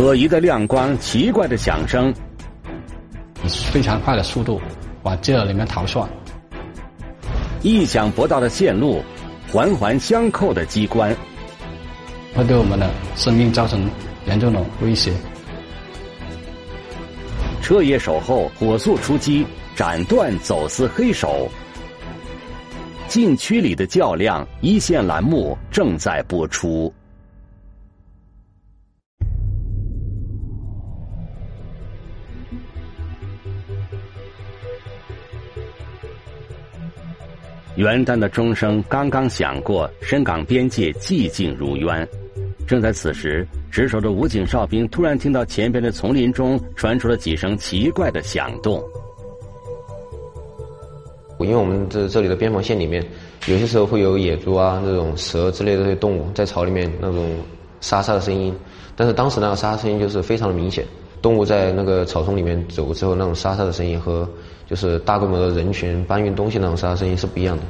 可疑的亮光，奇怪的响声，非常快的速度往这里面逃窜。意想不到的线路，环环相扣的机关，会对我们的生命造成严重的威胁。彻夜守候，火速出击，斩断走私黑手。禁区里的较量，一线栏目正在播出。 元旦的钟声刚刚响过，深港边界寂静如渊。正在此时，值守的武警哨兵突然听到前边的丛林中传出了几声奇怪的响动。因为我们这里的边防线里面，有些时候会有野猪啊、这种蛇之类的动物在巢里面那种沙沙的声音，但是当时那个沙声音就是非常的明显。 动物在那个草丛里面走之后，那种沙沙的声音和就是大规模的人群搬运东西那种沙沙声音是不一样的。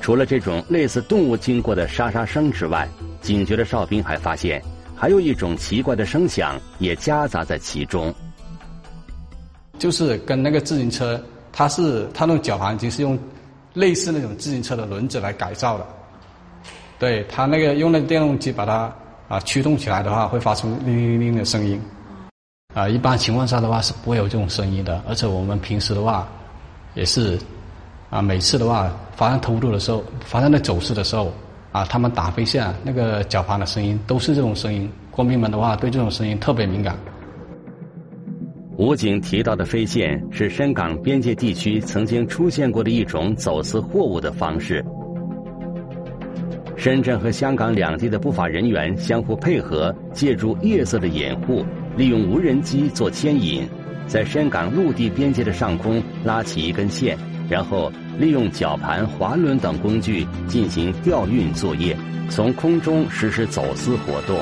除了这种类似动物经过的沙沙声之外，警觉的哨兵还发现，还有一种奇怪的声响也夹杂在其中。就是跟那个自行车，它那种绞盘机是用类似那种自行车的轮子来改造的，对，它那个用那个电动机把它驱动起来的话，会发出铃铃铃的声音。 一般情况下的话是不会有这种声音的，而且我们平时的话，也是，每次的话发生偷渡的时候，发生那走私的时候，他们打飞线那个绞盘的声音都是这种声音，官兵们的话对这种声音特别敏感。武警提到的飞线是深港边界地区曾经出现过的一种走私货物的方式。深圳和香港两地的不法人员相互配合，借助夜色的掩护。 利用无人机做牵引，在深港陆地边界的上空拉起一根线，然后利用绞盘、滑轮等工具进行调运作业，从空中实施走私活动。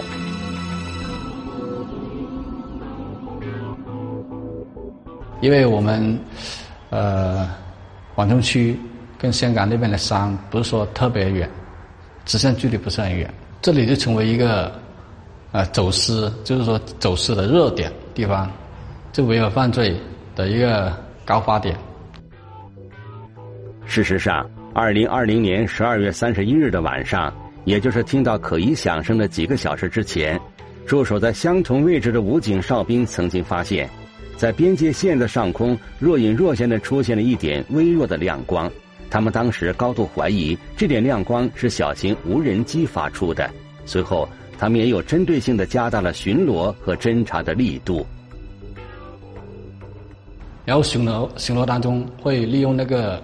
因为我们，广东区跟香港那边的山不是说特别远，直线距离不是很远，这里就成为一个。 走私就是说走私的热点地方，这违法犯罪的一个高发点。事实上，2020年12月31日的晚上，也就是听到可疑响声的几个小时之前，驻守在相同位置的武警哨兵曾经发现，在边界线的上空若隐若现地出现了一点微弱的亮光。他们当时高度怀疑这点亮光是小型无人机发出的。随后。 他们也有针对性的加大了巡逻和侦查的力度，然后巡逻当中会利用那个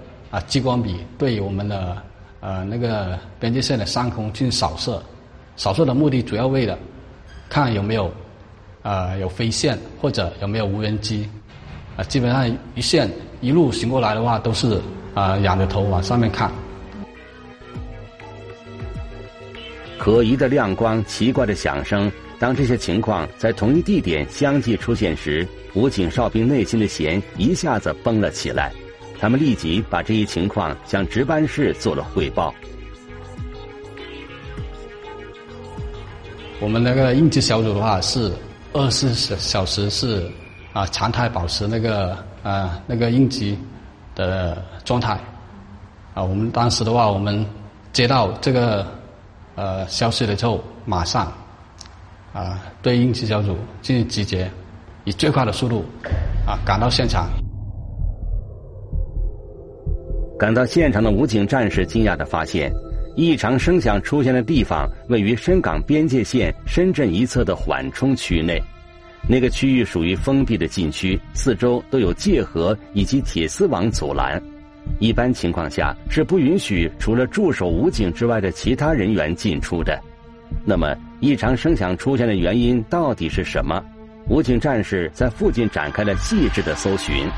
激光笔对我们的那个边界线的上空进行扫射，扫射的目的主要为了看有没有有飞线或者有没有无人机，基本上一路巡过来的话都是仰着头往上面看。 可疑的亮光、奇怪的响声，当这些情况在同一地点相继出现时，武警哨兵内心的弦一下子绷了起来。他们立即把这一情况向值班室做了汇报。我们那个应急小组的话是24小时是常态保持那个应急的状态。我们当时的话，我们接到这个。 消息了之后，马上，对应急小组进行集结，以最快的速度，赶到现场。赶到现场的武警战士惊讶地发现，异常声响出现的地方位于深港边界线深圳一侧的缓冲区内，那个区域属于封闭的禁区，四周都有界河以及铁丝网阻拦。 一般情况下是不允许除了驻守武警之外的其他人员进出的。那么，异常声响出现的原因到底是什么？武警战士在附近展开了细致的搜寻。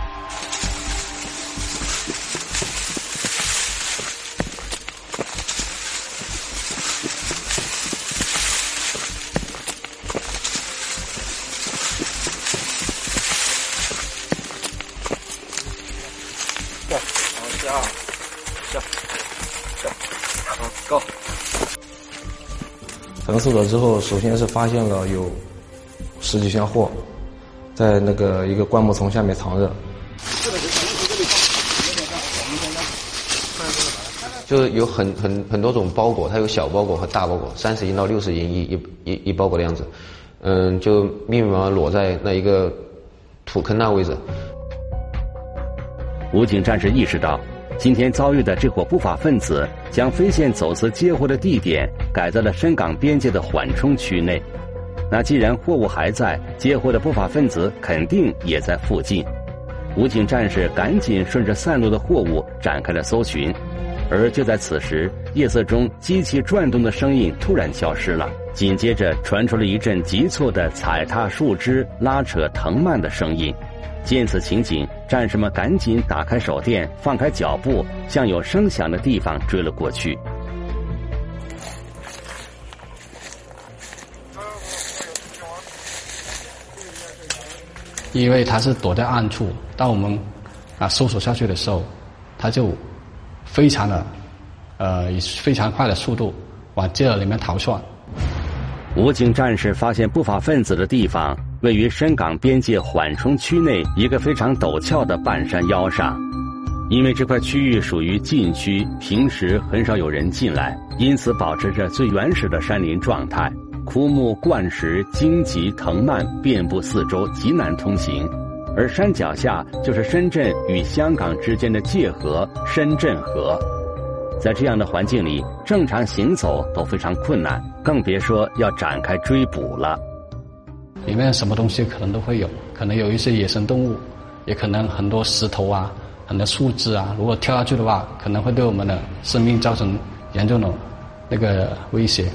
搜索之后，首先是发现了有十几箱货，在那个一个灌木丛下面藏着。就是有很多种包裹，它有小包裹和大包裹，31到60斤一包裹的样子。嗯，就密密麻麻裸在那一个土坑那位置。武警战士意识到，今天遭遇的这伙不法分子将飞线走私接货的地点改在了深港边界的缓冲区内。那既然货物还在，接货的不法分子肯定也在附近。武警战士赶紧顺着散落的货物展开了搜寻。而就在此时，夜色中机器转动的声音突然消失了，紧接着传出了一阵急促的踩踏树枝、拉扯藤蔓的声音。见此情景，战士们赶紧打开手电，放开脚步，向有声响的地方追了过去。因为他是躲在暗处，当我们搜索下去的时候，他就以非常快的速度往街道里面逃窜。武警战士发现不法分子的地方位于深港边界缓冲区内一个非常陡峭的半山腰上，因为这块区域属于禁区，平时很少有人进来，因此保持着最原始的山林状态。枯木、灌石、荆棘、藤蔓遍布四周，极难通行。而山脚下就是深圳与香港之间的界河——深圳河。在这样的环境里，正常行走都非常困难，更别说要展开追捕了。里面什么东西可能都会有，可能有一些野生动物，也可能很多石头啊、很多树枝啊，如果跳下去的话，可能会对我们的生命造成严重的那个威胁。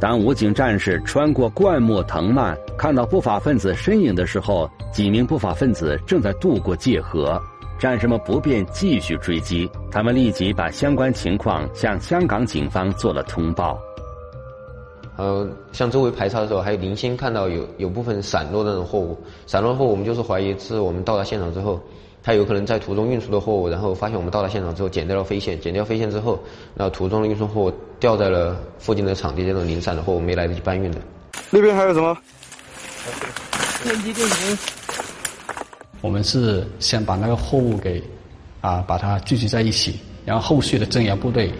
当武警战士穿过灌木藤蔓，看到不法分子身影的时候，几名不法分子正在渡过界河。战士们不便继续追击，他们立即把相关情况向香港警方做了通报。像周围排查的时候，还有零星看到有部分散落的那种货物，散落货物我们就是怀疑是我们到达现场之后，他有可能在途中运输的货物，然后发现我们到达现场之后剪掉了飞线，剪掉飞线之后，那途中的运输货物掉在了附近的场地，这种零散的货物没来得及搬运的。那边还有什么？我们是先把那个货物把它聚集在一起，然后后续的侦查部队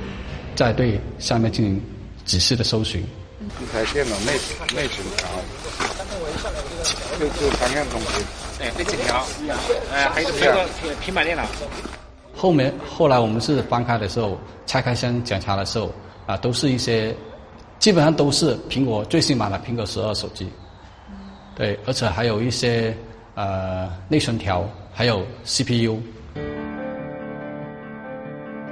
再对下面进行仔细的搜寻。一台电脑内存条，就三样东西，内存条，还有平板电脑。后来我们是翻开的时候，拆开箱检查的时候都是一些基本上都是苹果最新版的苹果12手机，对，而且还有一些内存条，还有 CPU。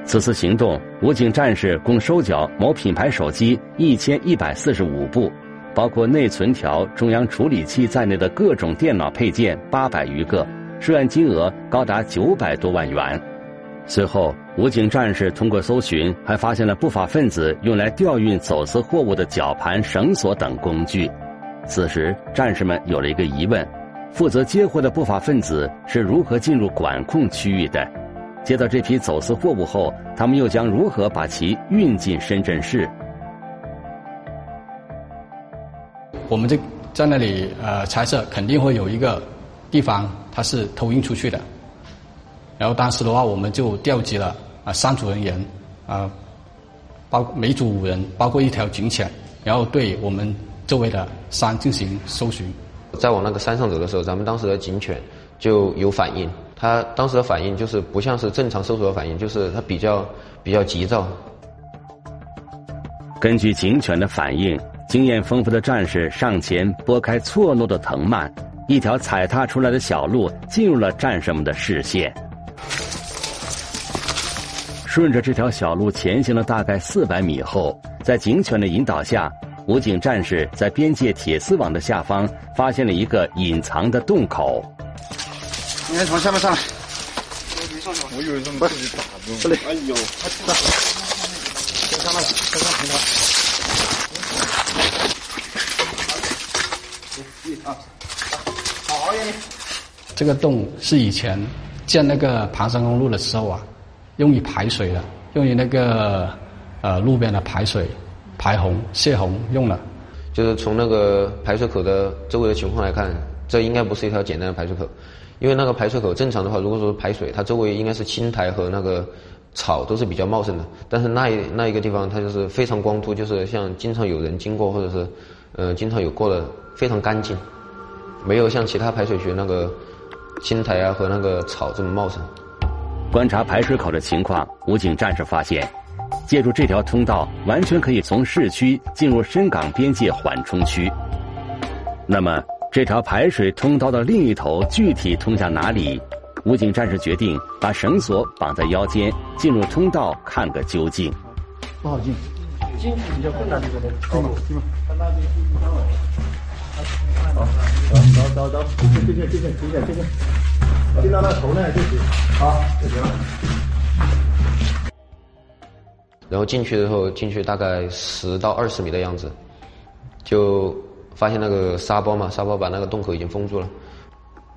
此次行动，武警战士共收缴某品牌手机1145部，包括内存条、中央处理器在内的各种电脑配件800余个，涉案金额高达900多万元。随后，武警战士通过搜寻，还发现了不法分子用来调运走私货物的绞盘、绳索等工具。此时，战士们有了一个疑问：负责接货的不法分子是如何进入管控区域的？接到这批走私货物后，他们又将如何把其运进深圳市？我们在那里猜测，肯定会有一个地方它是偷运出去的。然后当时的话，我们就调集了3组人员，每组5人，包括1条警犬，然后对我们周围的山进行搜寻。在往那个山上走的时候，咱们当时的警犬就有反应。他当时的反应就是不像是正常搜索的反应，就是他比较急躁。根据警犬的反应，经验丰富的战士上前拨开错落的藤蔓，一条踩踏出来的小路进入了战士们的视线。顺着这条小路前行了大概400米后，在警犬的引导下，武警战士在边界铁丝网的下方发现了一个隐藏的洞口。你看从下面上来，我以为这么自己打的。这里，哎呦，上好呀！这个洞是以前建那个盘山公路的时候用于排水的，用于那个路边的排水、排洪、泄洪用了。就是从那个排水口的周围的情况来看，这应该不是一条简单的排水口，因为那个排水口正常的话，如果说排水，它周围应该是青苔和那个草都是比较茂盛的，但是那一个地方它就是非常光秃，就是像经常有人经过或者是经常有过的，非常干净，没有像其他排水渠那个青苔啊和那个草这么茂盛。观察排水口的情况，武警战士发现，借助这条通道，完全可以从市区进入深港边界缓冲区。那么，这条排水通道的另一头具体通向哪里？武警战士决定把绳索绑在腰间，进入通道看个究竟。不好进，进去比较困难，进吧。走，进去，进到那头呢就行，好就行了。然后进去之后，进去大概10到20米的样子，就发现那个沙包嘛，沙包把那个洞口已经封住了。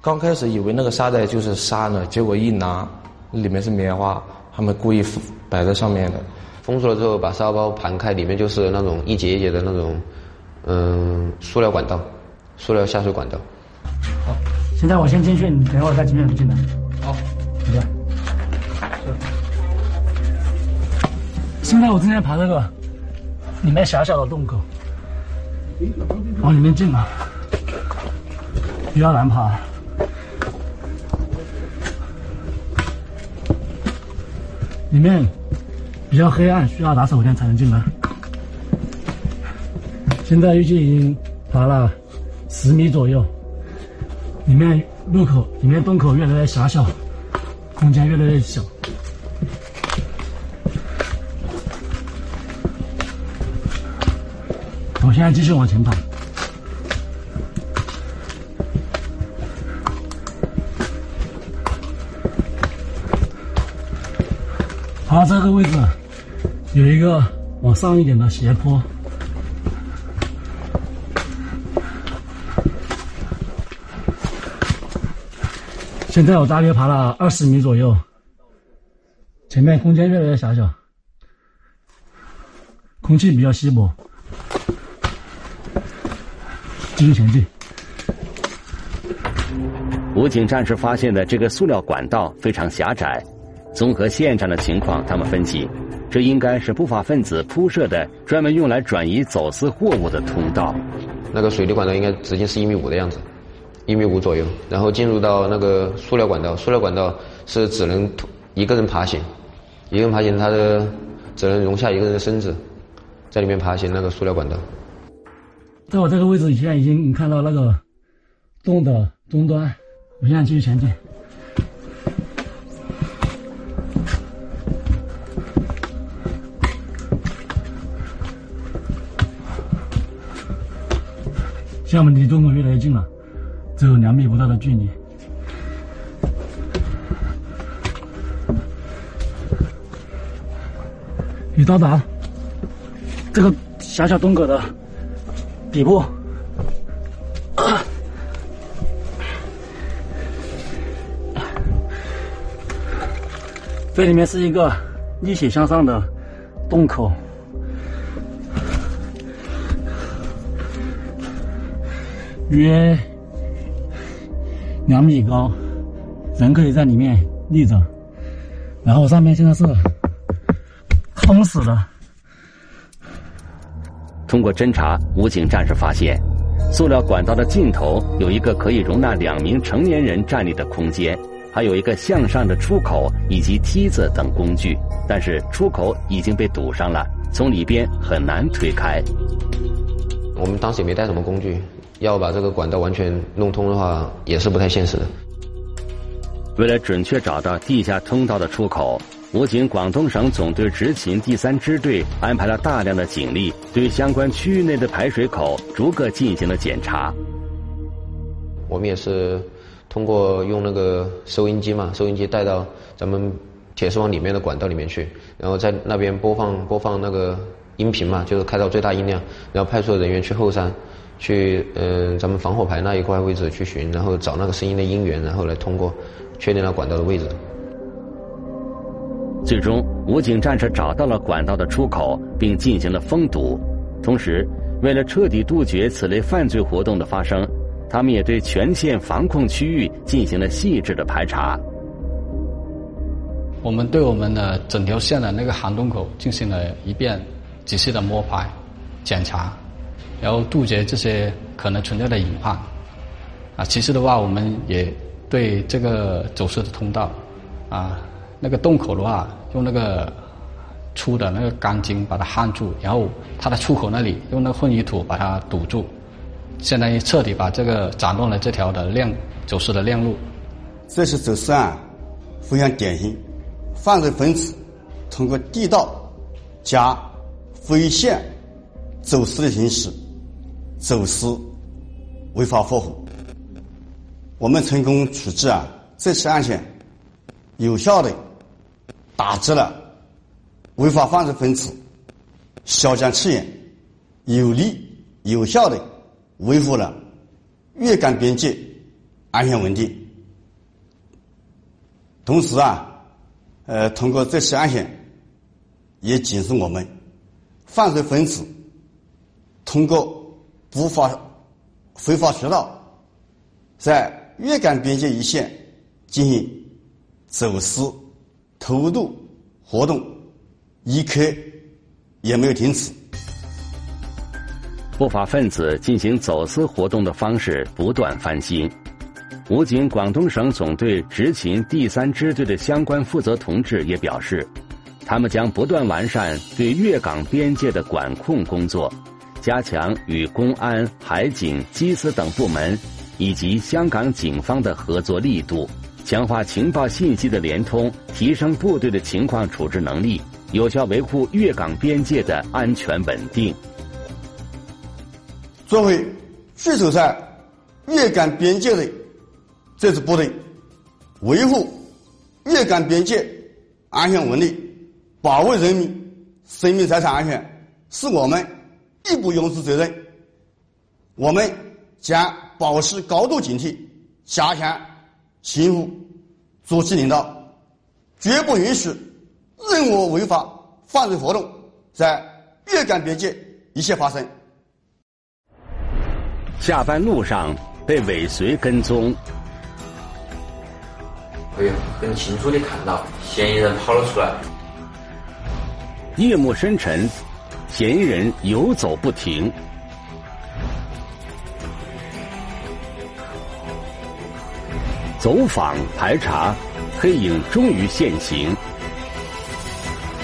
刚开始以为那个沙袋就是沙呢，结果一拿，里面是棉花，他们故意摆在上面的。封住了之后，把沙包盘开，里面就是那种一节一节的那种。塑料管道，塑料下水管道。好，现在我先进去，你等会儿再几秒钟进来。好，明白。现在我正在爬这个里面小小的洞口，往里面进了，比较难爬。里面比较黑暗，需要打手电才能进来。现在预计已经爬了10米左右，里面入口、里面洞口越来越狭小，空间越来越小。我现在继续往前爬，爬到这个位置有一个往上一点的斜坡。现在我大约爬了20米左右，前面空间越来越狭小，空气比较稀薄，继续前进。武警战士发现的这个塑料管道非常狭窄，综合现场的情况，他们分析，这应该是不法分子铺设的专门用来转移走私货物的通道。那个水利管道应该直径是1.5米的样子。1.5米左右，然后进入到那个塑料管道。塑料管道是只能一个人爬行，它的只能容下一个人的身子，在里面爬行那个塑料管道。在我这个位置现在已经看到那个洞的终端，我现在继续前进。现在我们离洞口越来越近了。只有2米不到的距离，已到达这个小小洞口的底部。这里面是一个立起向上的洞口。约2米高，人可以在里面立着，然后上面现在是空死的。通过侦查，武警战士发现，塑料管道的尽头有一个可以容纳2名成年人站立的空间，还有一个向上的出口以及梯子等工具，但是出口已经被堵上了，从里边很难推开。我们当时也没带什么工具。要把这个管道完全弄通的话，也是不太现实的。为了准确找到地下通道的出口，武警广东省总队执勤第3支队安排了大量的警力，对相关区域内的排水口逐个进行了检查。我们也是通过用那个收音机嘛，收音机带到咱们铁丝网里面的管道里面去，然后在那边播放那个音频嘛，就是开到最大音量，然后派出人员去后山。去咱们防火牌那一块位置去寻，然后找那个声音的音源，然后来通过确定了管道的位置。最终，武警战士找到了管道的出口，并进行了封堵，同时为了彻底杜绝此类犯罪活动的发生，他们也对全县防控区域进行了细致的排查。我们对我们的整条县的那个涵洞口进行了一遍仔细的摸排、检查，然后杜绝这些可能存在的隐患。啊，其次的话，我们也对这个走私的通道，啊，那个洞口的话，用那个粗的那个钢筋把它焊住，然后它的出口那里用那个混凝土把它堵住，相当于彻底把这个斩断了这条的走私的链路。这次走私案非常典型，犯罪分子通过地道加非线走私的形式走私违法货物，我们成功处置啊这次案件，有效的打击了违法犯罪分子，削尖翅眼，有力有效的维护了粤港边界安全稳定。同时啊，通过这次案件，也警示我们，犯罪分子通过不法非法渠道，在粤港边界一线进行走私、偷渡活动，一刻也没有停止。不法分子进行走私活动的方式不断翻新。武警广东省总队执勤第3支队的相关负责同志也表示，他们将不断完善对粤港边界的管控工作，加强与公安、海警、缉私等部门以及香港警方的合作力度，强化情报信息的联通，提升部队的情况处置能力，有效维护粤港边界的安全稳定。作为驻守在粤港边界的这支部队，维护粤港边界安全稳定，保卫人民生命财产安全，是我们义不容辞责任。我们将保持高度警惕，加强巡抚组织领导，绝不允许任何违法犯罪活动在粤港边界一线发生。下班路上被尾随跟踪，哎呦，很清楚地看到嫌疑人跑了出来。夜幕深沉，嫌疑人游走不停。走访排查，黑影终于现形。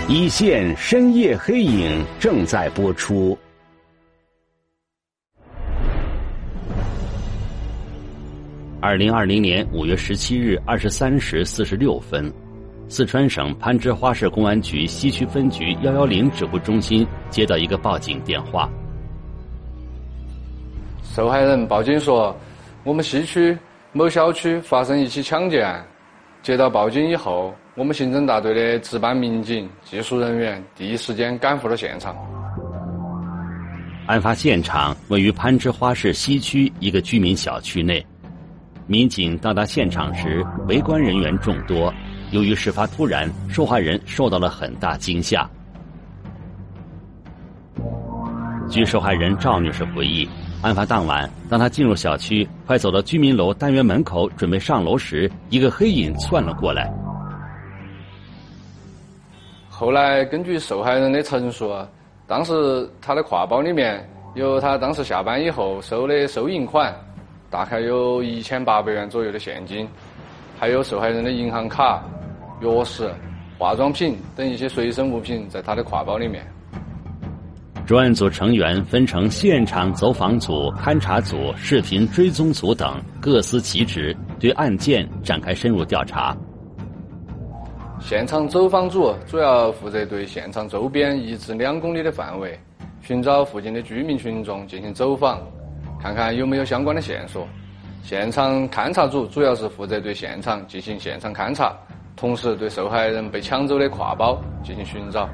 一线深夜黑影正在播出。2020年5月17日23时46分，四川省攀枝花市公安局西区分局110指挥中心接到一个报警电话。受害人报警说，我们西区某小区发生一起抢劫案。接到报警以后，我们刑侦大队的值班民警、技术人员第一时间赶赴了现场。案发现场位于攀枝花市西区一个居民小区内。民警到达现场时，围观人员众多。由于事发突然，受害人受到了很大惊吓。据受害人赵女士回忆，案发当晚，当他进入小区，快走到居民楼单元门口准备上楼时，一个黑影窜了过来。后来根据受害人的陈述，当时他的挎包里面有他当时下班以后收的收银款，大概有1800元左右的现金，还有受害人的银行卡、钥匙、化妆品等一些随身物品在他的挎包里面。专案组成员分成现场走访组、勘查组、视频追踪组等，各司其职，对案件展开深入调查。现场走访组主要负责对现场周边1至2公里的范围，寻找附近的居民群众进行走访，看看有没有相关的线索。现场勘查组主要是负责对现场进行现场勘查，同时对受害人被抢走的挎包进行寻找。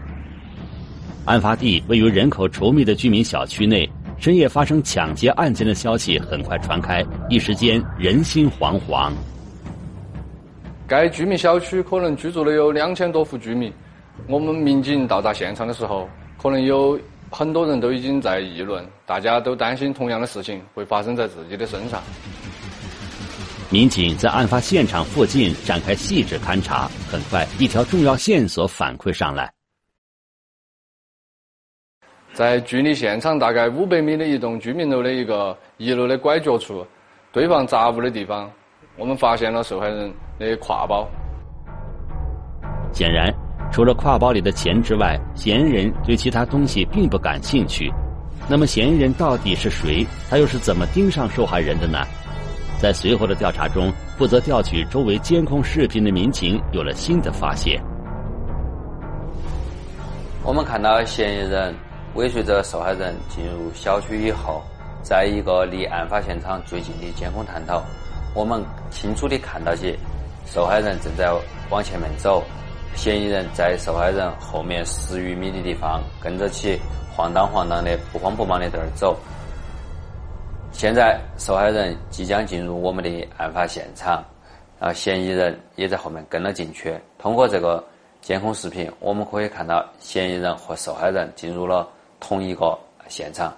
案发地位于人口稠密的居民小区内，深夜发生抢劫案件的消息很快传开，一时间人心惶惶。该居民小区可能居住了有2000多户居民，我们民警到达现场的时候，可能有很多人都已经在议论，大家都担心同样的事情会发生在自己的身上。民警在案发现场附近展开细致勘查，很快一条重要线索反馈上来。在距离现场大概500米的一栋居民楼的一个1楼的拐角处，堆放杂物的地方，我们发现了受害人的挎包。显然，除了挎包里的钱之外，嫌疑人对其他东西并不感兴趣。那么，嫌疑人到底是谁？他又是怎么盯上受害人的呢？在随后的调查中，负责调取周围监控视频的民警有了新的发现。我们看到嫌疑人尾随着受害人进入小区以后，在一个离案发现场最近的监控探头，我们清楚地看到起受害人正在往前面走，嫌疑人在受害人后面10余米的地方跟着其晃荡晃荡的，不慌不忙的在那走。现在受害人即将进入我们的案发现场，然后嫌疑人也在后面跟了进去。通过这个监控视频，我们可以看到嫌疑人和受害人进入了同一个现场。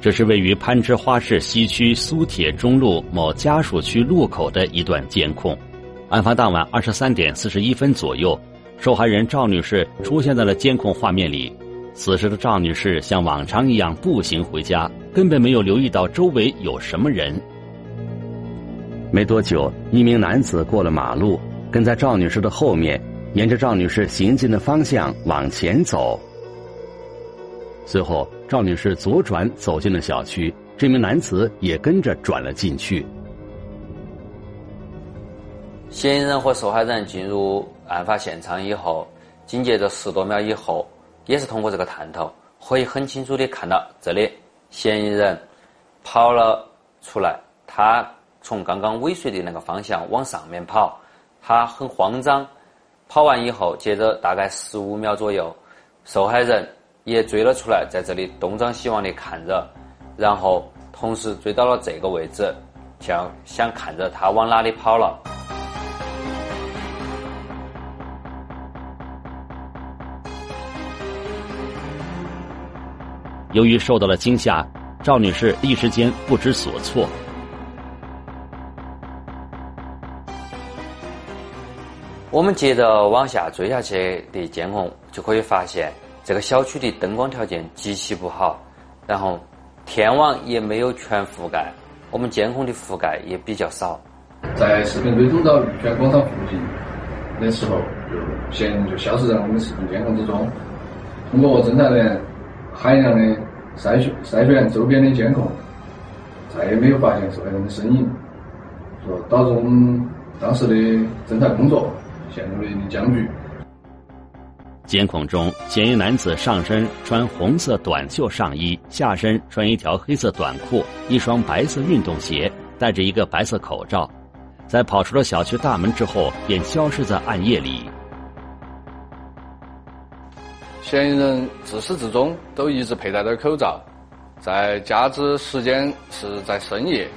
这是位于攀枝花市西区苏铁中路某家属区路口的一段监控。案发当晚23点41分左右，受害人赵女士出现在了监控画面里。此时的赵女士像往常一样步行回家，根本没有留意到周围有什么人。没多久，一名男子过了马路，跟在赵女士的后面，沿着赵女士行进的方向往前走。随后，赵女士左转走进了小区，这名男子也跟着转了进去。嫌疑人和受害人进入案发现场以后，紧接着10多秒以后，也是通过这个探头，可以很清楚地看到这里嫌疑人跑了出来，他从刚刚尾随的那个方向往上面跑，他很慌张，跑完以后，接着大概15秒左右，受害人也追了出来，在这里东张西望地看着，然后同时追到了这个位置，想看着他往哪里跑了。由于受到了惊吓，赵女士一时间不知所措。我们接着往下追下去的监控，就可以发现这个小区的灯光条件极其不好，然后天网也没有全覆盖，我们监控的覆盖也比较少。在视频追踪到玉泉广场附近的时候，嫌疑人就消失在我们视频监控之中。通过侦查员海量的筛选周边的监控，再也没有发现受害人的身影，所导致我们当时的侦查工作陷入了一定僵局。监控中，嫌疑男子上身穿红色短袖上衣，下身穿一条黑色短裤，一双白色运动鞋，戴着一个白色口罩，在跑出了小区大门之后，便消失在暗夜里。嫌疑人自始至终都一直佩戴着口罩，再加之时间是在深夜，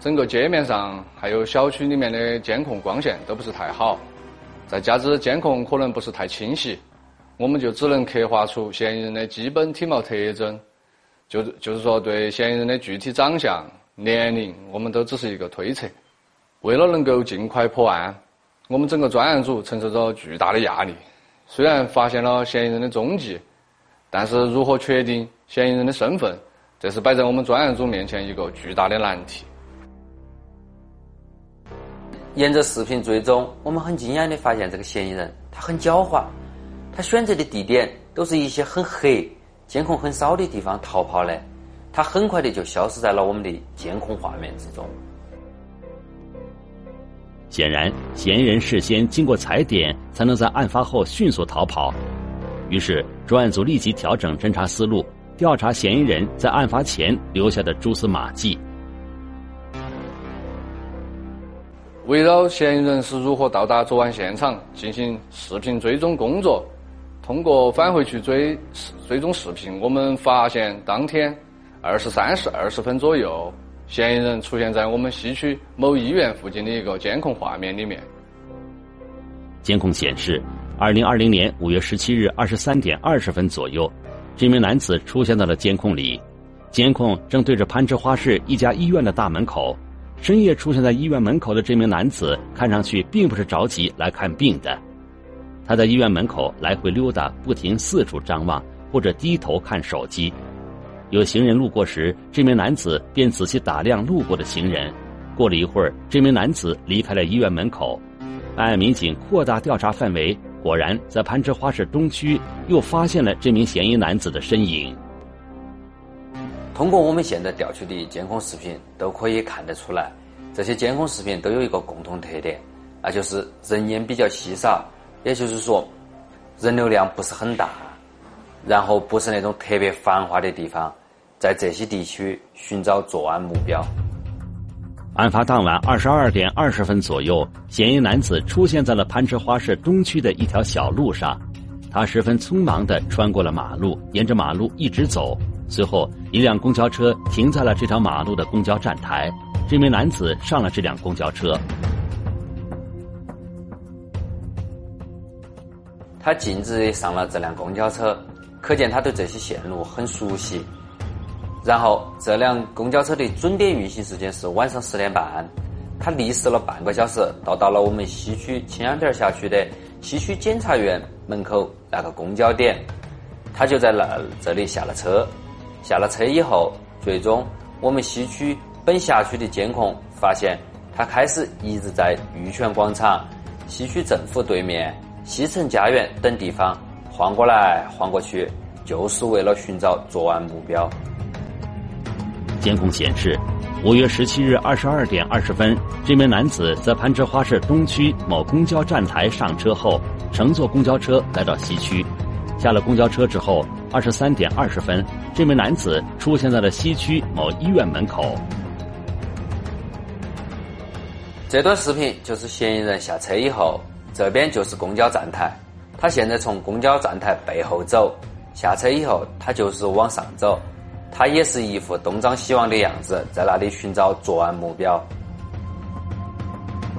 整个街面上还有小区里面的监控光线都不是太好，再加之监控可能不是太清晰，我们就只能刻画出嫌疑人的基本体貌特征，就是说对嫌疑人的具体长相、年龄，我们都只是一个推测。为了能够尽快破案，我们整个专案组承受着巨大的压力。虽然发现了嫌疑人的踪迹，但是如何确定嫌疑人的身份，这是摆在我们专案组面前一个巨大的难题。沿着视频追踪，我们很惊讶地发现这个嫌疑人他很狡猾，他选择的地点都是一些很黑、监控很少的地方逃跑的，他很快地就消失在了我们的监控画面之中。显然，嫌疑人事先经过踩点，才能在案发后迅速逃跑。于是，专案组立即调整侦查思路，调查嫌疑人在案发前留下的蛛丝马迹。围绕嫌疑人是如何到达作案现场进行视频追踪工作，通过返回去追踪视频，我们发现当天23时20分左右，嫌疑人出现在我们西区某医院附近的一个监控画面里面。监控显示，2020年5月17日23点20分左右，这名男子出现在了监控里，监控正对着攀枝花市一家医院的大门口。深夜出现在医院门口的这名男子，看上去并不是着急来看病的。他在医院门口来回溜达，不停四处张望，或者低头看手机。有行人路过时，这名男子便仔细打量路过的行人。过了一会儿，这名男子离开了医院门口。办案民警扩大调查范围，果然在攀枝花市东区又发现了这名嫌疑男子的身影。通过我们现在调取的监控视频都可以看得出来，这些监控视频都有一个共同特点，那就是人烟比较稀少，也就是说人流量不是很大，然后不是那种特别繁华的地方。在这些地区寻找作案目标。案发当晚22点20分左右，嫌疑男子出现在了攀枝花市东区的一条小路上。他十分匆忙地穿过了马路，沿着马路一直走。随后，一辆公交车停在了这条马路的公交站台。这名男子上了这辆公交车。他径直地上了这辆公交车，可见他对这些线路很熟悉。然后这辆公交车的准点运行时间是晚上10点半，他历时了半个小时，到了我们西区青阳店辖区的西区检察院门口那个公交点，他就在这里下了车。下了车以后，最终我们西区本辖区的监控发现，他开始一直在玉泉广场、西区政府对面、西城家园等地方晃过来晃过去，就是为了寻找作案目标。监控显示，5月17日22点20分，这名男子在攀枝花市东区某公交站台上车后，乘坐公交车来到西区。下了公交车之后，23点20分，这名男子出现在了西区某医院门口。这段视频就是嫌疑人下车以后，这边就是公交站台，他现在从公交站台背后走，下车以后他就是往上走。他也是一副东张西望的样子，在那里寻找作案目标。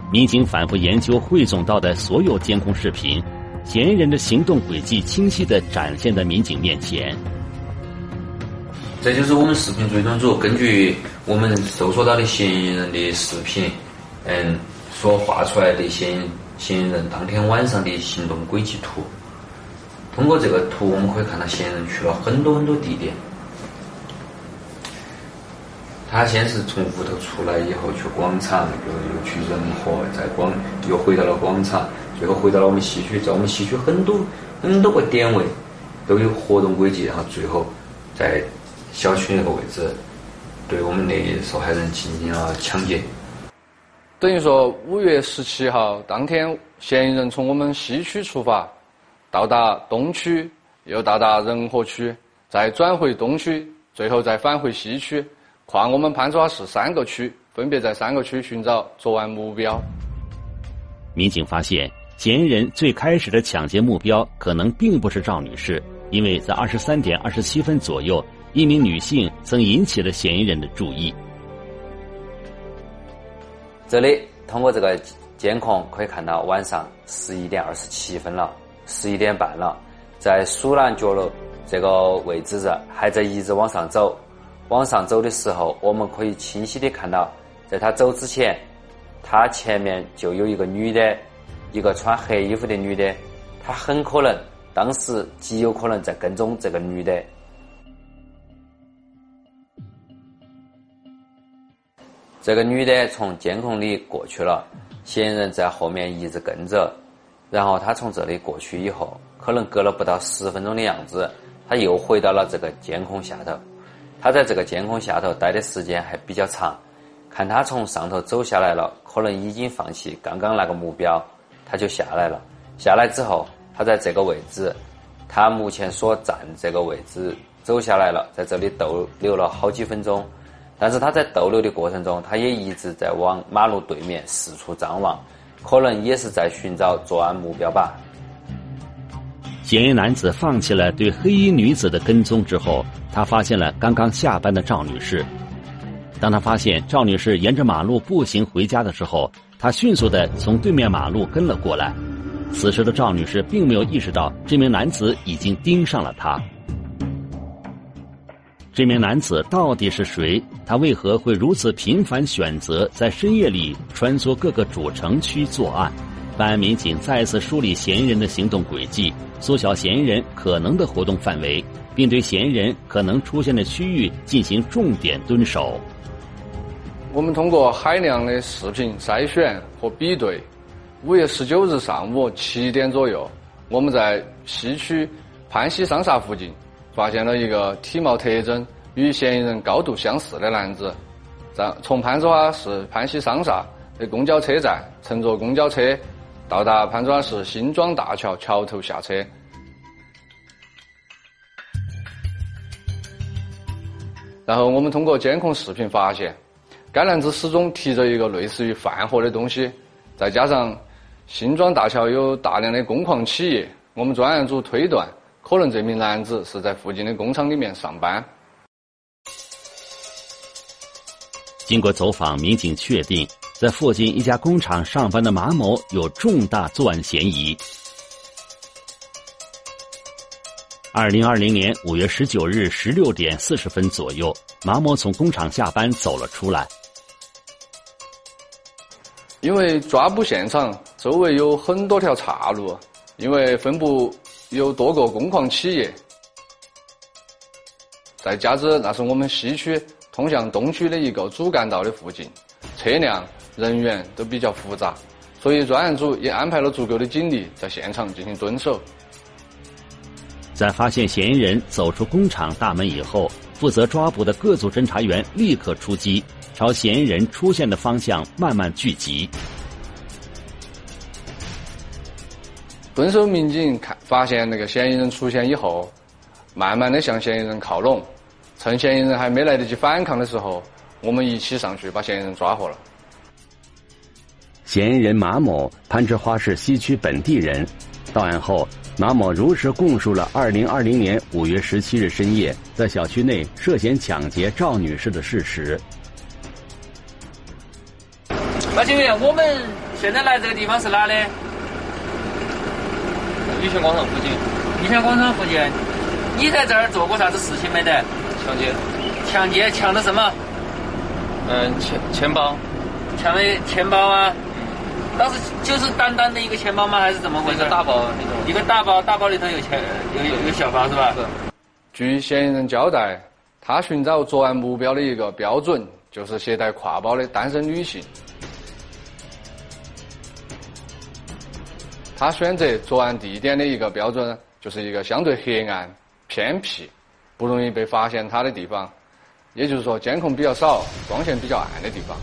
民警反复研究汇总到的所有监控视频，嫌疑人的行动轨迹清晰地展现在民警面前。这就是我们视频追踪组根据我们搜索到的嫌疑人的视频，所画出来的嫌疑人当天晚上的行动轨迹图。通过这个图，我们可以看到嫌疑人去了很多地点。他先是从屋头出来以后去广场，又去仁和，又回到了广场，最后回到了我们西区。在我们西区很多个点位都有活动轨迹，然后最后在小区那个位置对我们的受害人进行了抢劫。等于说5月17号当天，嫌疑人从我们西区出发，到达东区，又到达仁和区，再转回东区，最后再返回西区，跨我们攀枝花市3个区，分别在3个区寻找作案目标。民警发现，嫌疑人最开始的抢劫目标可能并不是赵女士，因为在23点27分左右，一名女性曾引起了嫌疑人的注意。这里通过这个监控可以看到，晚上11点27分了，11点半了，在苏南角楼这个位置上还在一直往上走。往上走的时候，我们可以清晰地看到，在他走之前，他前面就有一个女的，一个穿黑衣服的女的，他很可能当时极有可能在跟踪这个女的。这个女的从监控里过去了，嫌疑人在后面一直跟着，然后他从这里过去以后，可能隔了不到10分钟的样子，他又回到了这个监控下头。他在这个监控下头待的时间还比较长，看他从上头走下来了，可能已经放弃刚刚那个目标，他就下来了。下来之后，他在这个位置，他目前所站这个位置走下来了，在这里逗留了好几分钟。但是他在逗留的过程中，他也一直在往马路对面四处张望，可能也是在寻找作案目标吧。嫌疑男子放弃了对黑衣女子的跟踪之后，他发现了刚刚下班的赵女士。当他发现赵女士沿着马路步行回家的时候，他迅速地从对面马路跟了过来。此时的赵女士并没有意识到这名男子已经盯上了她。这名男子到底是谁？他为何会如此频繁选择在深夜里穿梭各个主城区作案？办案民警再次梳理嫌疑人的行动轨迹，缩小嫌疑人可能的活动范围，并对嫌疑人可能出现的区域进行重点蹲守。我们通过海量的视频筛选和比对，5月19日上午7点左右，我们在西区潘西商厦附近发现了一个体貌特征与嫌疑人高度相似的男子，从攀枝花市潘西商厦的公交车站乘坐公交车到达攀枝花市新庄大桥桥头下车。然后我们通过监控视频发现，该男子始终提着一个类似于饭盒的东西，再加上新庄大桥有大量的工矿企业，我们专案组推断可能这名男子是在附近的工厂里面上班。经过走访，民警确定在附近一家工厂上班的马某有重大作案嫌疑。2020年5月19日16点40分左右，马某从工厂下班走了出来。因为抓捕现场周围有很多条岔路，因为分布有多个工矿企业，再加之那是我们西区通向东区的一个主干道的附近，车辆人员都比较复杂，所以专案组也安排了足够的警力在现场进行蹲守。在发现嫌疑人走出工厂大门以后，负责抓捕的各组侦查员立刻出击，朝嫌疑人出现的方向慢慢聚集。蹲守民警发现那个嫌疑人出现以后，慢慢的向嫌疑人靠拢，趁嫌疑人还没来得及反抗的时候，我们一起上去把嫌疑人抓获了。嫌疑人马某，攀枝花市西区本地人。到案后，马某如实供述了2020年5月17日深夜在小区内涉嫌抢劫赵女士的事实。那警员，我们现在来这个地方是哪里？玉泉广场附近。玉泉广场附近，你在这儿做过啥子事情没得？抢劫。抢劫抢的什么？钱包。抢的钱包啊？当时就是单单的一个钱包吗？还是怎么回事？大包那种。一个大包，大包里头有钱，有小包是吧？是。据嫌疑人交代，他寻找作案目标的一个标准就是携带挎包的单身女性。他选择作案地点的一个标准就是一个相对黑暗、偏僻、不容易被发现他的地方，也就是说监控比较少、光线比较暗的地方。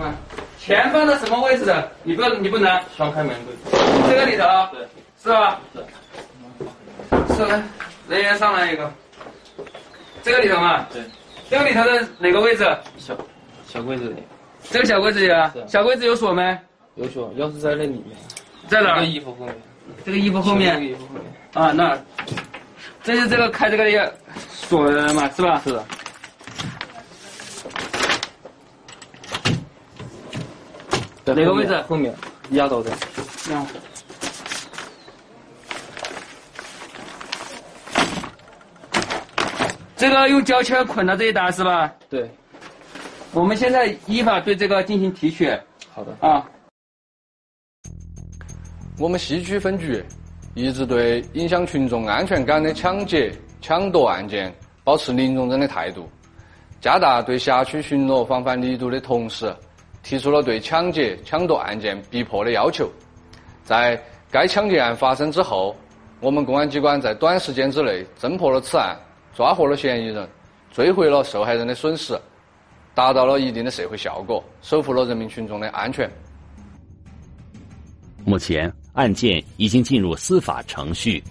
喂，钱放到什么位置？你不拿，双开门柜，这个里头，对，是吧？对，是的。人员上来一个，这个里头嘛，对。这个里头的哪个位置？小柜子里。这个小柜子里啊？小柜子有锁没？有锁，钥匙在那里面。在哪？这个衣服后面。这个衣服后面。啊，那，这是这个开这个要锁的嘛，是吧？是的。哪个位置？后面，压倒的。嗯。这个用胶圈捆到这一沓是吧？对。我们现在依法对这个进行提取。好的。啊。我们西区分局一直对影响群众安全感的抢劫、抢夺案件保持零容忍的态度，加大对辖区巡逻防范力度的同时，提出了对抢劫、抢夺案件逼迫的要求。在该抢劫案发生之后，我们公安机关在短时间之内侦破了此案。抓获了嫌疑人，追回了受害人的损失，达到了一定的社会效果，守护了人民群众的安全。目前，案件已经进入司法程序，